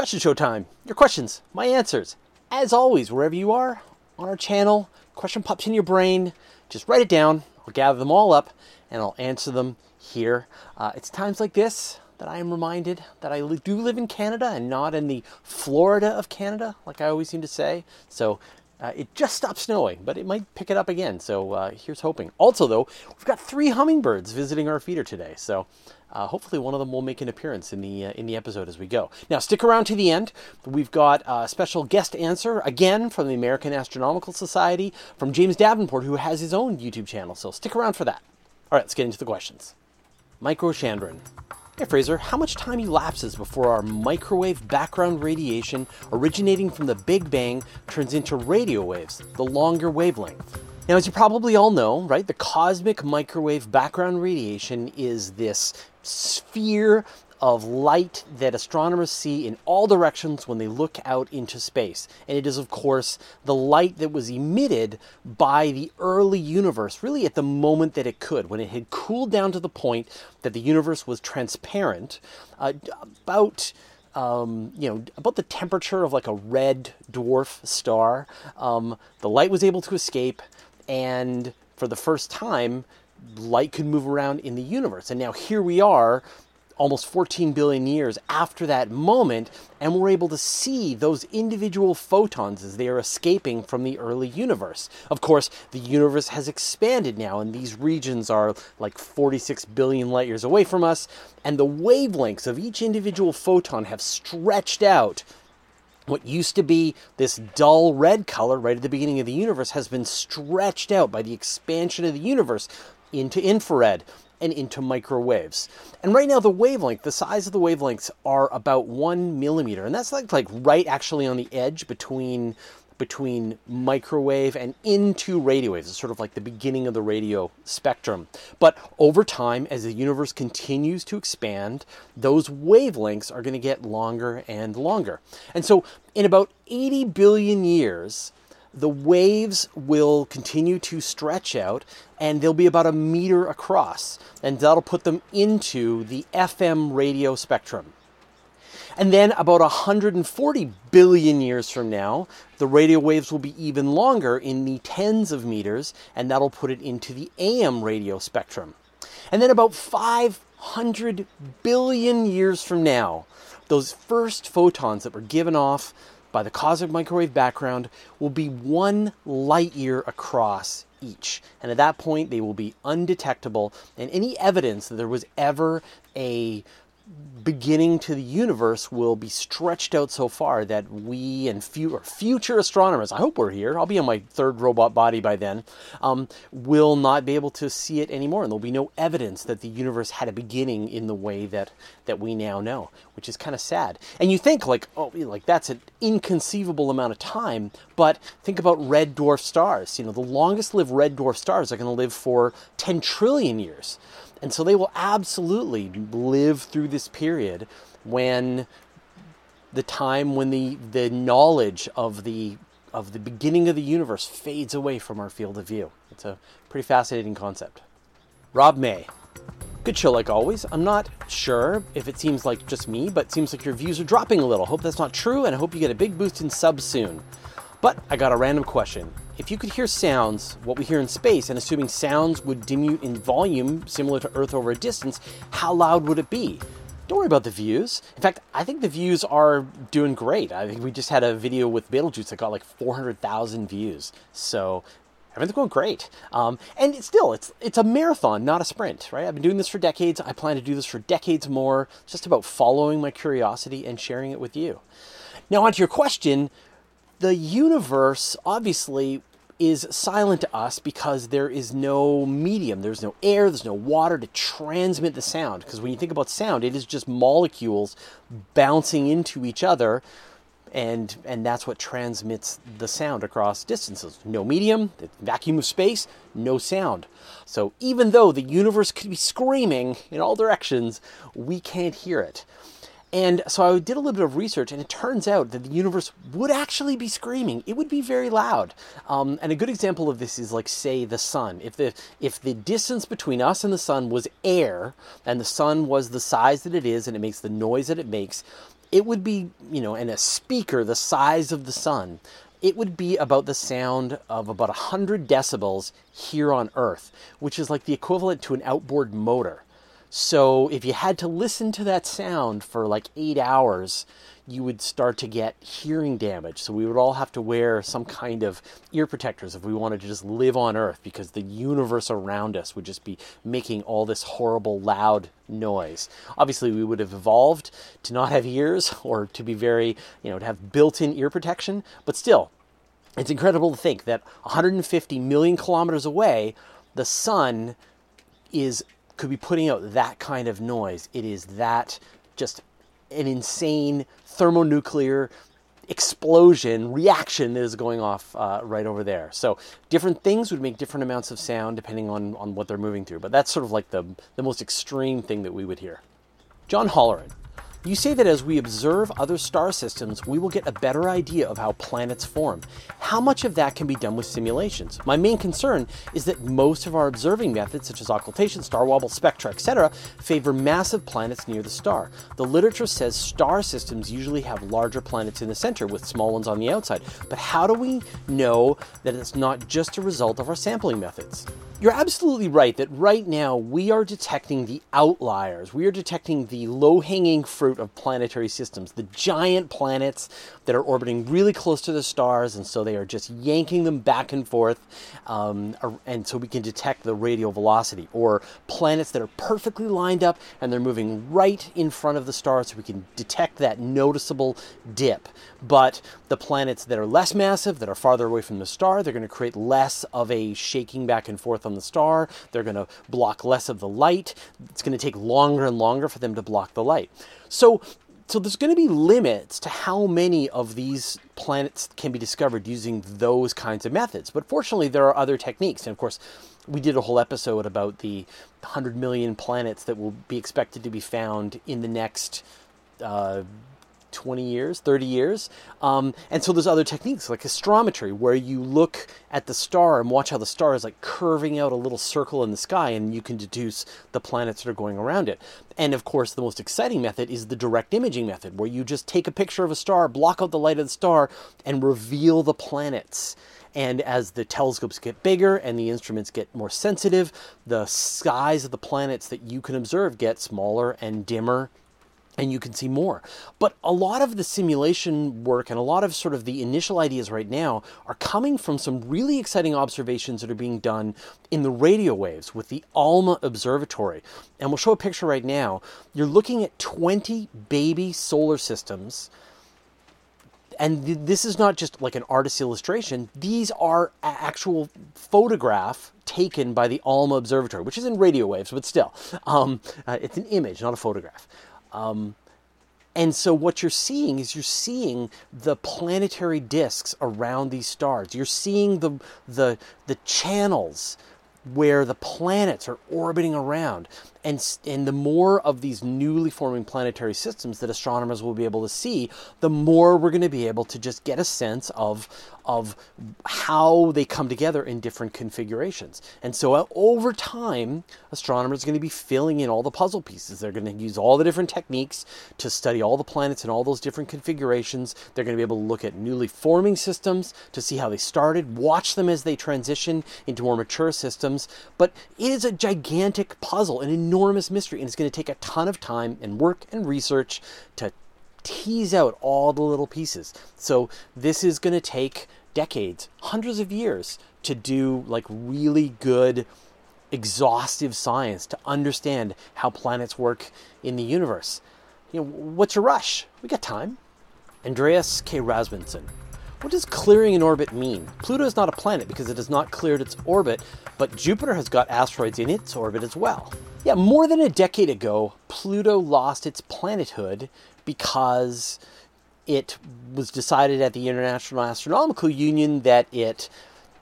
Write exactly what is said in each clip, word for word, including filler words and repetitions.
question show time. Your questions, my answers. As always, wherever you are on our channel, question pops in your brain, just write it down. I'll gather them all up and I'll answer them here. Uh, it's times like this that I am reminded that I do live in Canada and not in the Florida of Canada, like I always seem to say. So uh, it just stopped snowing, but it might pick it up again. So uh, here's hoping. Also though, we've got three hummingbirds visiting our feeder today. So Uh, hopefully one of them will make an appearance in the uh, in the episode as we go. Now stick around to the end. We've got a special guest answer again from the American Astronomical Society from James Davenport, who has his own YouTube channel. So stick around for that. All right, let's get into the questions. Micro Chandran. Hey Fraser, how much time elapses before our microwave background radiation originating from the Big Bang turns into radio waves, the longer wavelength? Now, as you probably all know, right, the cosmic microwave background radiation is this sphere of light that astronomers see in all directions when they look out into space. And it is, of course, the light that was emitted by the early universe, really at the moment that it could, when it had cooled down to the point that the universe was transparent, uh, about... Um, you know, about the temperature of like a red dwarf star. Um, the light was able to escape, and for the first time, light could move around in the universe. And now here we are, almost fourteen billion years after that moment, and we're able to see those individual photons as they are escaping from the early universe. Of course, the universe has expanded now, and these regions are like forty-six billion light years away from us, and the wavelengths of each individual photon have stretched out. What used to be this dull red color right at the beginning of the universe has been stretched out by the expansion of the universe into infrared and into microwaves. And right now the wavelength, the size of the wavelengths are about one millimeter. And that's like, like right actually on the edge between, between microwave and into radio waves. It's sort of like the beginning of the radio spectrum. But over time, as the universe continues to expand, those wavelengths are gonna get longer and longer. And so in about eighty billion years, the waves will continue to stretch out, and they'll be about a meter across, and that'll put them into the F M radio spectrum. And then about one hundred forty billion years from now, the radio waves will be even longer, in the tens of meters, and that'll put it into the A M radio spectrum. And then about five hundred billion years from now, those first photons that were given off by the cosmic microwave background will be one light year across each. And at that point, they will be undetectable, and any evidence that there was ever a beginning to the universe will be stretched out so far that we and few, or future astronomers, I hope we're here, I'll be on my third robot body by then, um, will not be able to see it anymore. And there'll be no evidence that the universe had a beginning in the way that, that we now know, which is kind of sad. And you think like, oh, like that's an inconceivable amount of time, but think about red dwarf stars. You know, the longest lived red dwarf stars are going to live for ten trillion years. And so they will absolutely live through this period when the time when the, the knowledge of the of the beginning of the universe fades away from our field of view. It's a pretty fascinating concept. Rob May. Good show like always. I'm not sure if it seems like just me, but it seems like your views are dropping a little. Hope that's not true, and I hope you get a big boost in subs soon. But I got a random question. If you could hear sounds, what we hear in space, and assuming sounds would dimute in volume similar to Earth over a distance, how loud would it be? Don't worry about the views. In fact, I think the views are doing great. I think we just had a video with Betelgeuse that got like four hundred thousand views. So everything's going great. Um, and it's still, it's it's a marathon, not a sprint, right? I've been doing this for decades. I plan to do this for decades more. It's just about following my curiosity and sharing it with you. Now onto your question. The universe obviously is silent to us because there is no medium, there's no air, there's no water to transmit the sound. Because when you think about sound, it is just molecules bouncing into each other, and and that's what transmits the sound across distances. No medium, the vacuum of space, no sound. So even though the universe could be screaming in all directions, we can't hear it. And so I did a little bit of research, and it turns out that the universe would actually be screaming. It would be very loud. Um, and a good example of this is like, say, the sun. If the if the distance between us and the sun was air, and the sun was the size that it is, and it makes the noise that it makes, it would be, you know, and a speaker the size of the sun, it would be about the sound of about one hundred decibels here on Earth, which is like the equivalent to an outboard motor. So if you had to listen to that sound for like eight hours, you would start to get hearing damage. So we would all have to wear some kind of ear protectors if we wanted to just live on Earth, because the universe around us would just be making all this horrible loud noise. Obviously, we would have evolved to not have ears, or to be very, you know, to have built-in ear protection. But still, it's incredible to think that one hundred fifty million kilometers away, the sun is... could be putting out that kind of noise. It is that just an insane thermonuclear explosion reaction that is going off uh, right over there. So different things would make different amounts of sound depending on, on what they're moving through. But that's sort of like the, the most extreme thing that we would hear. John Holleran, you say that as we observe other star systems, we will get a better idea of how planets form. How much of that can be done with simulations? My main concern is that most of our observing methods, such as occultation, star wobble, spectra, et cetera, favor massive planets near the star. The literature says star systems usually have larger planets in the center with small ones on the outside. But how do we know that it's not just a result of our sampling methods? You're absolutely right that right now we are detecting the outliers. We are detecting the low-hanging fruit of planetary systems, the giant planets that are orbiting really close to the stars, and so they are just yanking them back and forth, um, and so we can detect the radial velocity, or planets that are perfectly lined up and they're moving right in front of the stars, so we can detect that noticeable dip. But the planets that are less massive, that are farther away from the star, they're going to create less of a shaking back and forth on the star. They're going to block less of the light. It's going to take longer and longer for them to block the light. So, so there's going to be limits to how many of these planets can be discovered using those kinds of methods. But fortunately, there are other techniques. And of course, we did a whole episode about the one hundred million planets that will be expected to be found in the next uh, twenty years, thirty years. Um, and so there's other techniques like astrometry, where you look at the star and watch how the star is like curving out a little circle in the sky, and you can deduce the planets that are going around it. And of course, the most exciting method is the direct imaging method, where you just take a picture of a star, block out the light of the star, and reveal the planets. And as the telescopes get bigger and the instruments get more sensitive, the size of the planets that you can observe get smaller and dimmer, and you can see more. But a lot of the simulation work and a lot of sort of the initial ideas right now are coming from some really exciting observations that are being done in the radio waves with the Alma Observatory. And we'll show a picture right now. You're looking at twenty baby solar systems. And th- this is not just like an artist's illustration. These are a- actual photograph taken by the Alma Observatory, which is in radio waves, but still. Um, uh, it's an image, not a photograph. Um, and so what you're seeing is you're seeing the planetary disks around these stars. You're seeing the, the, the channels where the planets are orbiting around. And, and the more of these newly forming planetary systems that astronomers will be able to see, the more we're going to be able to just get a sense of, of how they come together in different configurations. And so over time, astronomers are going to be filling in all the puzzle pieces. They're going to use all the different techniques to study all the planets and all those different configurations. They're going to be able to look at newly forming systems to see how they started, watch them as they transition into more mature systems. But it is a gigantic puzzle, an enormous mystery, and it's going to take a ton of time and work and research to tease out all the little pieces. So this is going to take decades, hundreds of years, to do like really good, exhaustive science to understand how planets work in the universe. You know, what's your rush? We got time. Andreas K. Rasmussen. What does clearing an orbit mean? Pluto is not a planet because it has not cleared its orbit, but Jupiter has got asteroids in its orbit as well. Yeah, more than a decade ago, Pluto lost its planethood because it was decided at the International Astronomical Union that it,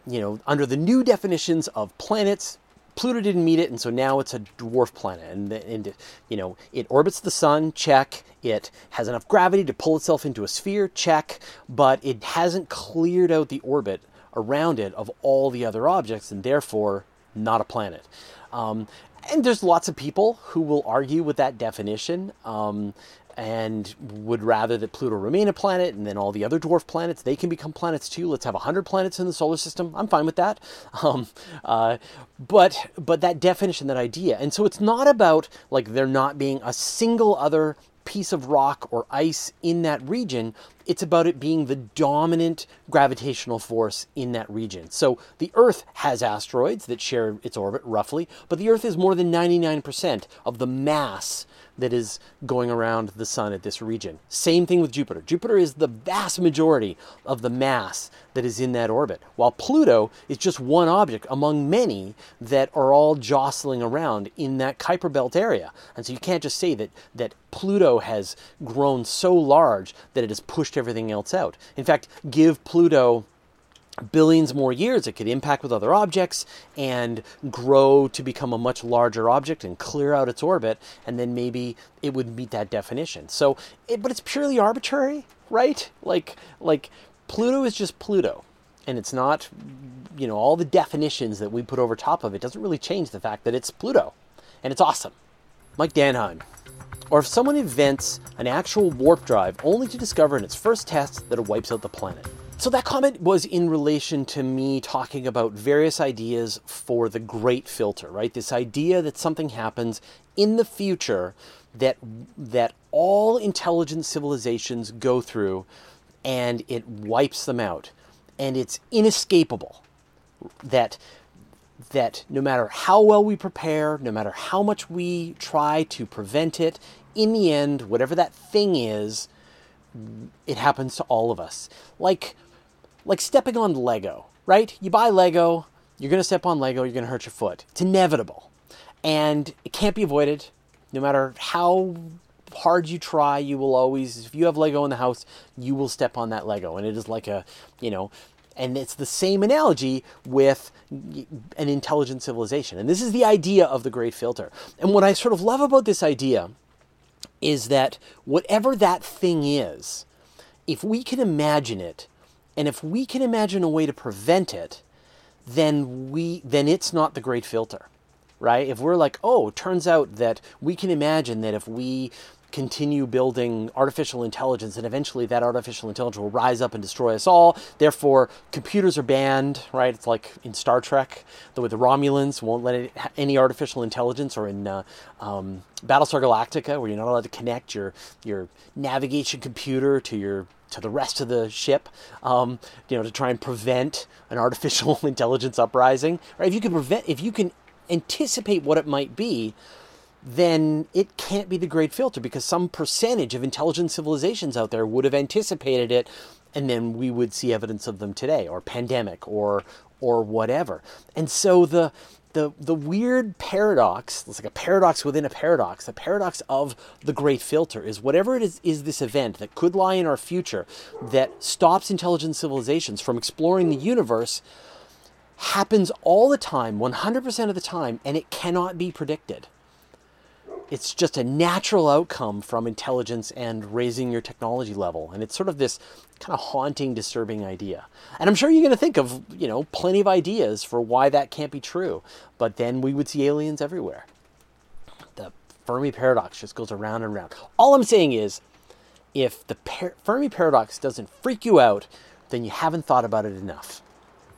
you know, under the new definitions of planets, Pluto didn't meet it, and so now it's a dwarf planet. And, and you know, it orbits the sun, check. It has enough gravity to pull itself into a sphere, check. But it hasn't cleared out the orbit around it of all the other objects, and therefore not a planet. Um, and there's lots of people who will argue with that definition. Um, and would rather that Pluto remain a planet, and then all the other dwarf planets, they can become planets too. Let's have one hundred planets in the solar system. I'm fine with that. Um, uh, but but that definition, that idea. And so it's not about like there not being a single other piece of rock or ice in that region. It's about it being the dominant gravitational force in that region. So the Earth has asteroids that share its orbit roughly, but the Earth is more than ninety-nine percent of the mass that is going around the sun at this region. Same thing with Jupiter. Jupiter is the vast majority of the mass that is in that orbit, while Pluto is just one object among many that are all jostling around in that Kuiper Belt area. And so you can't just say that, that Pluto has grown so large that it has pushed everything else out. In fact, give Pluto billions more years, it could impact with other objects and grow to become a much larger object and clear out its orbit, and then maybe it would meet that definition. So, it, but it's purely arbitrary, right? Like, like Pluto is just Pluto, and it's not, you know, all the definitions that we put over top of it doesn't really change the fact that it's Pluto, and it's awesome. Mike Danheim. Or if someone invents an actual warp drive only to discover in its first test that it wipes out the planet. So that comment was in relation to me talking about various ideas for the Great Filter, right? This idea that something happens in the future that that all intelligent civilizations go through and it wipes them out. And it's inescapable that... that no matter how well we prepare, no matter how much we try to prevent it, in the end, whatever that thing is, it happens to all of us. Like, like stepping on Lego, right? You buy Lego, you're going to step on Lego, you're going to hurt your foot. It's inevitable. And it can't be avoided. No matter how hard you try, you will always, if you have Lego in the house, you will step on that Lego. And it is like a, you know, and it's the same analogy with an intelligent civilization. And this is the idea of the Great Filter. And what I sort of love about this idea is that whatever that thing is, if we can imagine it, and if we can imagine a way to prevent it, then we then it's not the Great Filter, right? If we're like, oh, it turns out that we can imagine that if we continue building artificial intelligence, and eventually that artificial intelligence will rise up and destroy us all. Therefore, computers are banned, right? It's like in Star Trek, the way the Romulans won't let it, any artificial intelligence, or in uh, um, Battlestar Galactica, where you're not allowed to connect your your navigation computer to your to the rest of the ship, um, you know, to try and prevent an artificial intelligence uprising. Right? If you can prevent, if you can anticipate what it might be, then it can't be the Great Filter, because some percentage of intelligent civilizations out there would have anticipated it, and then we would see evidence of them today, or pandemic, or or whatever. And so the the the weird paradox, it's like a paradox within a paradox, the paradox of the Great Filter is whatever it is, is this event that could lie in our future that stops intelligent civilizations from exploring the universe happens all the time, one hundred percent of the time, and it cannot be predicted. It's just a natural outcome from intelligence and raising your technology level. And it's sort of this kind of haunting, disturbing idea. And I'm sure you're going to think of, you know, plenty of ideas for why that can't be true. But then we would see aliens everywhere. The Fermi Paradox just goes around and around. All I'm saying is, if the per- Fermi Paradox doesn't freak you out, then you haven't thought about it enough.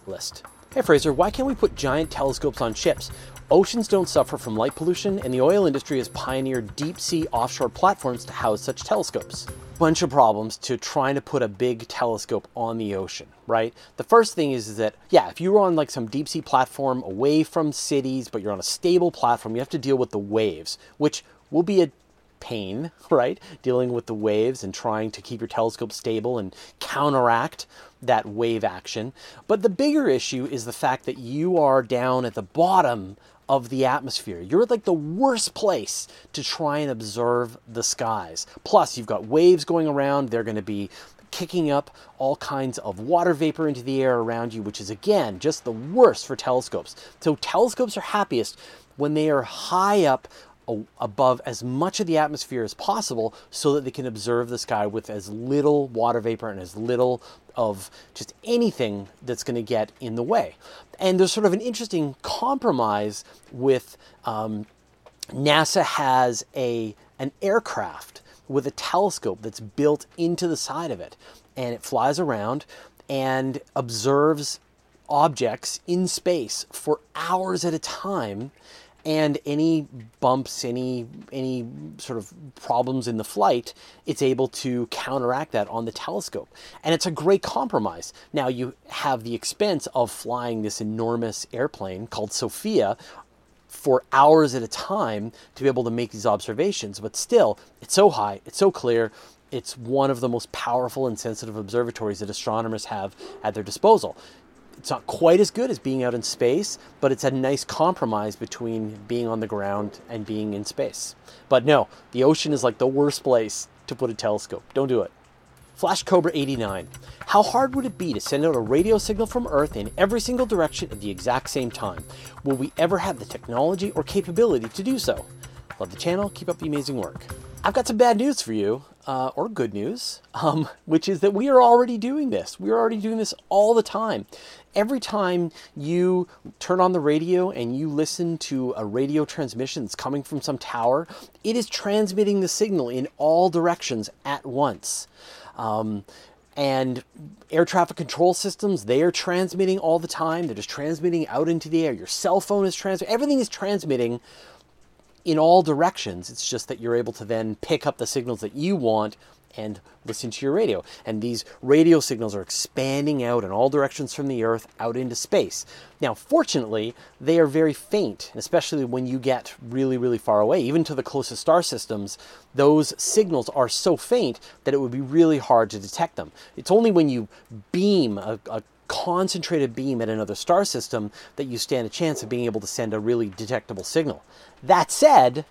List. Hey Fraser, why can't we put giant telescopes on ships? Oceans don't suffer from light pollution, and the oil industry has pioneered deep-sea offshore platforms to house such telescopes. Bunch of problems to trying to put a big telescope on the ocean, right? The first thing is, is that, yeah, if you were on like some deep-sea platform away from cities, but you're on a stable platform, you have to deal with the waves, which will be a pain, right? Dealing with the waves and trying to keep your telescope stable and counteract that wave action. But the bigger issue is the fact that you are down at the bottom of the atmosphere. You're like the worst place to try and observe the skies. Plus, you've got waves going around. They're going to be kicking up all kinds of water vapor into the air around you, which is, again, just the worst for telescopes. So telescopes are happiest when they are high up above as much of the atmosphere as possible so that they can observe the sky with as little water vapor and as little of just anything that's going to get in the way. And there's sort of an interesting compromise with um, NASA has a an aircraft with a telescope that's built into the side of it. And it flies around and observes objects in space for hours at a time. And any bumps, any any sort of problems in the flight, it's able to counteract that on the telescope. And it's a great compromise. Now you have the expense of flying this enormous airplane called SOFIA for hours at a time to be able to make these observations. But still, it's so high, it's so clear, it's one of the most powerful and sensitive observatories that astronomers have at their disposal. It's not quite as good as being out in space, but it's a nice compromise between being on the ground and being in space. But no, the ocean is like the worst place to put a telescope. Don't do it. Flash Cobra eighty-nine. How hard would it be to send out a radio signal from Earth in every single direction at the exact same time? Will we ever have the technology or capability to do so? Love the channel. Keep up the amazing work. I've got some bad news for you, uh, or good news, um, which is that we are already doing this. We're already doing this all the time. Every time you turn on the radio and you listen to a radio transmission that's coming from some tower, it is transmitting the signal in all directions at once. Um, And air traffic control systems, they are transmitting all the time. They're just transmitting out into the air. Your cell phone is transmitting. Everything is transmitting in all directions. It's just that you're able to then pick up the signals that you want and listen to your radio. And these radio signals are expanding out in all directions from the Earth out into space. Now, fortunately, they are very faint, especially when you get really, really far away. Even to the closest star systems, those signals are so faint that it would be really hard to detect them. It's only when you beam a, a concentrated beam at another star system that you stand a chance of being able to send a really detectable signal. That said,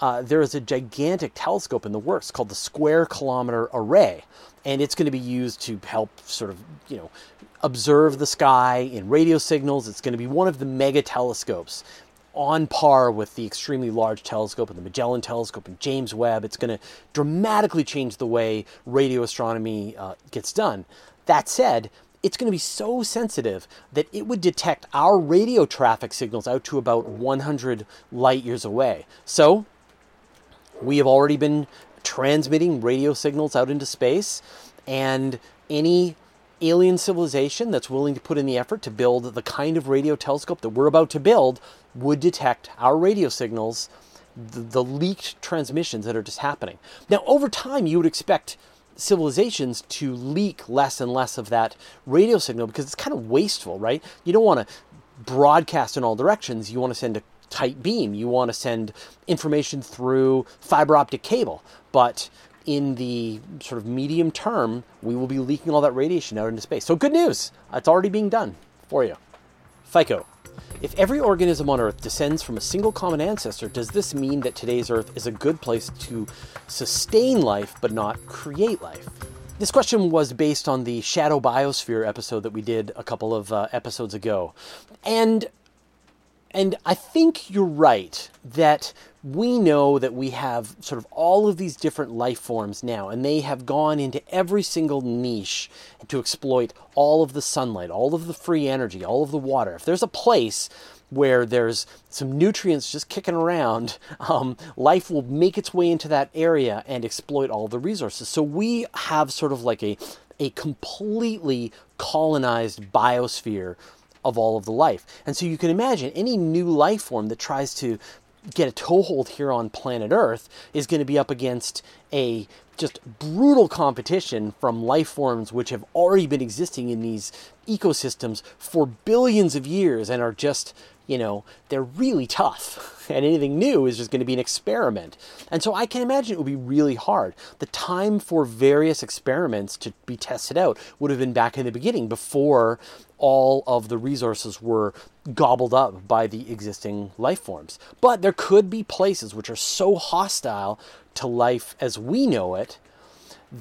Uh, there is a gigantic telescope in the works called the Square Kilometer Array, and it's going to be used to help sort of, you know, observe the sky in radio signals. It's going to be one of the mega telescopes, on par with the extremely large telescope and the Magellan Telescope and James Webb. It's going to dramatically change the way radio astronomy uh, gets done. That said, it's going to be so sensitive that it would detect our radio traffic signals out to about one hundred light years away. So we have already been transmitting radio signals out into space, and any alien civilization that's willing to put in the effort to build the kind of radio telescope that we're about to build would detect our radio signals, the, the leaked transmissions that are just happening. Now, over time, you would expect civilizations to leak less and less of that radio signal because it's kind of wasteful, right? You don't want to broadcast in all directions. You want to send a tight beam. You want to send information through fiber optic cable. But in the sort of medium term, we will be leaking all that radiation out into space. So good news. It's already being done for you. FICO. If every organism on Earth descends from a single common ancestor, does this mean that today's Earth is a good place to sustain life but not create life? This question was based on the Shadow Biosphere episode that we did a couple of uh, episodes ago. And And I think you're right that we know that we have sort of all of these different life forms now, and they have gone into every single niche to exploit all of the sunlight, all of the free energy, all of the water. If there's a place where there's some nutrients just kicking around, um, life will make its way into that area and exploit all the resources. So we have sort of like a, a completely colonized biosphere of all of the life. And so you can imagine any new life form that tries to get a toehold here on planet Earth is going to be up against a just brutal competition from life forms which have already been existing in these ecosystems for billions of years and are just, you know, they're really tough. And anything new is just going to be an experiment. And so I can imagine it would be really hard. The time for various experiments to be tested out would have been back in the beginning before all of the resources were gobbled up by the existing life forms. But there could be places which are so hostile to life as we know it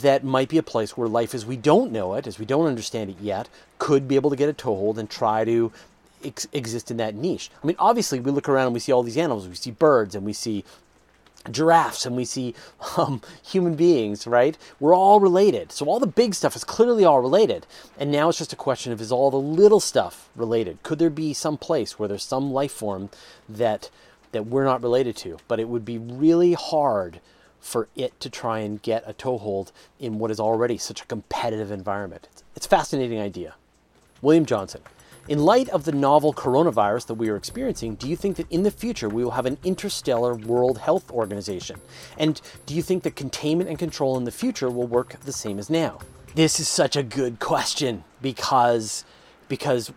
that might be a place where life as we don't know it, as we don't understand it yet, could be able to get a toehold and try to ex- exist in that niche. I mean, obviously, we look around and we see all these animals. We see birds and we see giraffes and we see um, human beings, right? We're all related. So all the big stuff is clearly all related. And now it's just a question of, is all the little stuff related? Could there be some place where there's some life form that that we're not related to? But it would be really hard for it to try and get a toehold in what is already such a competitive environment. It's a fascinating idea. William Johnson. In light of the novel coronavirus that we are experiencing, do you think that in the future we will have an interstellar World Health Organization? And do you think that containment and control in the future will work the same as now? This is such a good question because, because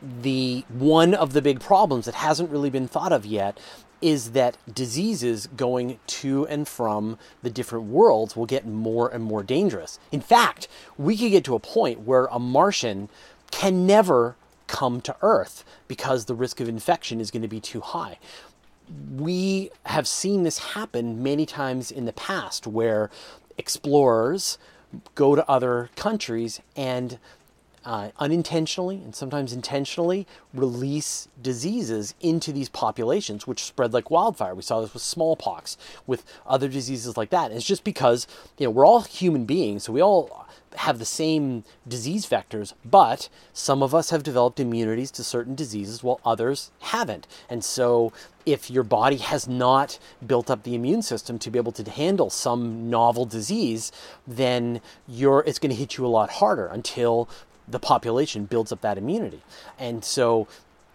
the one of the big problems that hasn't really been thought of yet is that diseases going to and from the different worlds will get more and more dangerous. In fact, we could get to a point where a Martian can never come to Earth because the risk of infection is going to be too high. We have seen this happen many times in the past where explorers go to other countries and uh, unintentionally and sometimes intentionally release diseases into these populations, which spread like wildfire. We saw this with smallpox, with other diseases like that. And it's just because, you know, we're all human beings, so we all have the same disease vectors, but some of us have developed immunities to certain diseases while others haven't. And so if your body has not built up the immune system to be able to handle some novel disease, then you're, it's going to hit you a lot harder until the population builds up that immunity. And so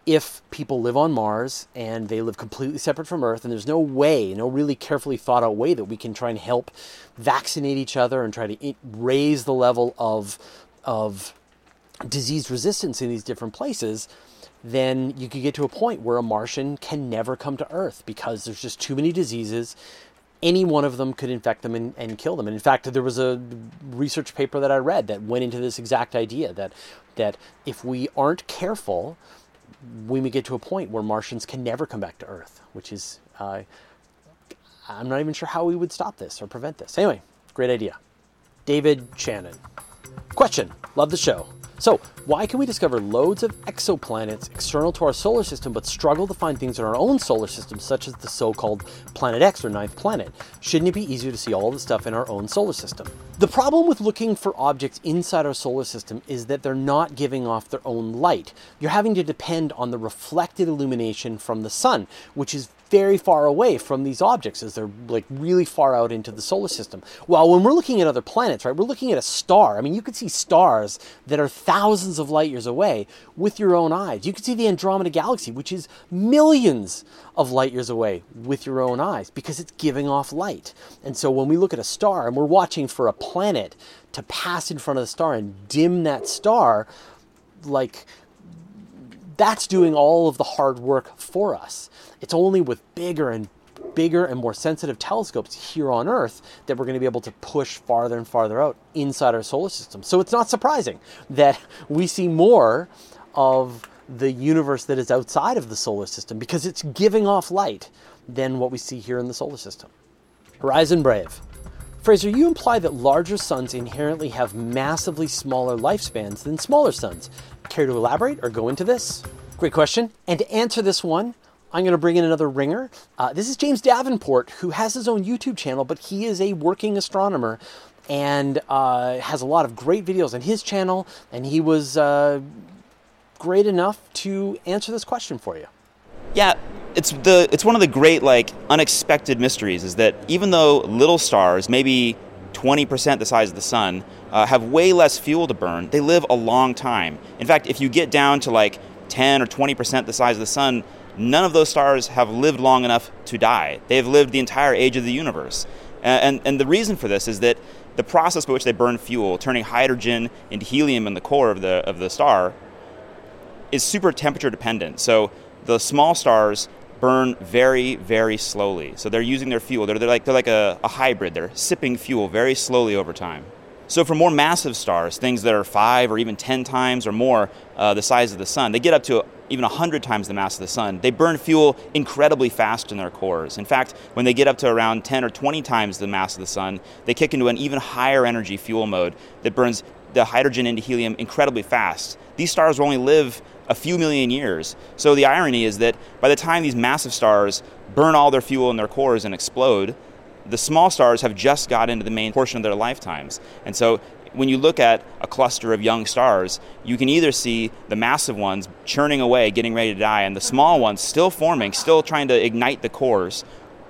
if people live on Mars and they live completely separate from Earth, and there's no way, no really carefully thought out way that we can try and help vaccinate each other and try to raise the level of, of disease resistance in these different places, then you could get to a point where a Martian can never come to Earth because there's just too many diseases. Any one of them could infect them and, and kill them. And in fact, there was a research paper that I read that went into this exact idea that, that if we aren't careful, we may get to a point where Martians can never come back to Earth, which is, uh, I'm not even sure how we would stop this or prevent this. Anyway, great idea. David Shannon. Question. Love the show. So, why can we discover loads of exoplanets external to our solar system but struggle to find things in our own solar system, such as the so-called Planet X or ninth planet? Shouldn't it be easier to see all the stuff in our own solar system? The problem with looking for objects inside our solar system is that they're not giving off their own light. You're having to depend on the reflected illumination from the sun, which is very far away from these objects as they're like really far out into the solar system. Well, when we're looking at other planets, right, we're looking at a star. I mean, you could see stars that are thousands of light years away with your own eyes. You can see the Andromeda Galaxy, which is millions of light years away with your own eyes because it's giving off light. And so when we look at a star and we're watching for a planet to pass in front of the star and dim that star, like that's doing all of the hard work for us. It's only with bigger and bigger and more sensitive telescopes here on Earth that we're going to be able to push farther and farther out inside our solar system. So it's not surprising that we see more of the universe that is outside of the solar system because it's giving off light than what we see here in the solar system. Horizon Brave. Fraser, you imply that larger suns inherently have massively smaller lifespans than smaller suns. Care to elaborate or go into this? Great question. And to answer this one, I'm going to bring in another ringer. Uh, this is James Davenport, who has his own YouTube channel, but he is a working astronomer and uh, has a lot of great videos on his channel. And he was uh, great enough to answer this question for you. Yeah, it's the it's one of the great like unexpected mysteries is that even though little stars, maybe twenty percent the size of the sun, uh, have way less fuel to burn, they live a long time. In fact, if you get down to like ten or twenty percent the size of the sun, none of those stars have lived long enough to die. They've lived the entire age of the universe. And, and, and the reason for this is that the process by which they burn fuel, turning hydrogen into helium in the core of the, of the star, is super temperature dependent. So the small stars burn very, very slowly. So they're using their fuel. They're, they're like, they're like a, a hybrid. They're sipping fuel very slowly over time. So for more massive stars, things that are five or even ten times or more uh, the size of the sun, they get up to even one hundred times the mass of the sun. They burn fuel incredibly fast in their cores. In fact, when they get up to around ten or twenty times the mass of the sun, they kick into an even higher energy fuel mode that burns the hydrogen into helium incredibly fast. These stars will only live a few million years. So the irony is that by the time these massive stars burn all their fuel in their cores and explode, the small stars have just got into the main portion of their lifetimes. And so when you look at a cluster of young stars, you can either see the massive ones churning away, getting ready to die, and the small ones still forming, still trying to ignite the cores,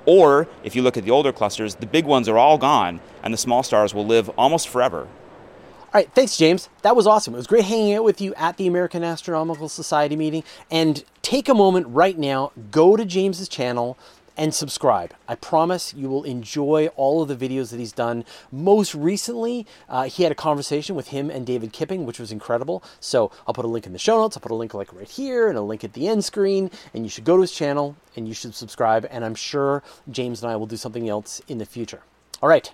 Or, if you look at the older clusters, the big ones are all gone, and the small stars will live almost forever. All right, thanks, James. That was awesome. It was great hanging out with you at the American Astronomical Society meeting. And take a moment right now, go to James's channel and subscribe. I promise you will enjoy all of the videos that he's done. Most recently, uh, he had a conversation with him and David Kipping, which was incredible. So I'll put a link in the show notes. I'll put a link like right here and a link at the end screen. And you should go to his channel and you should subscribe. And I'm sure James and I will do something else in the future. All right.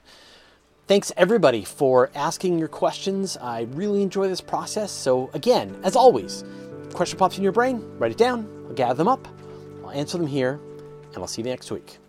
Thanks everybody for asking your questions. I really enjoy this process. So again, as always, question pops in your brain, write it down, I'll gather them up, I'll answer them here, and I'll see you next week.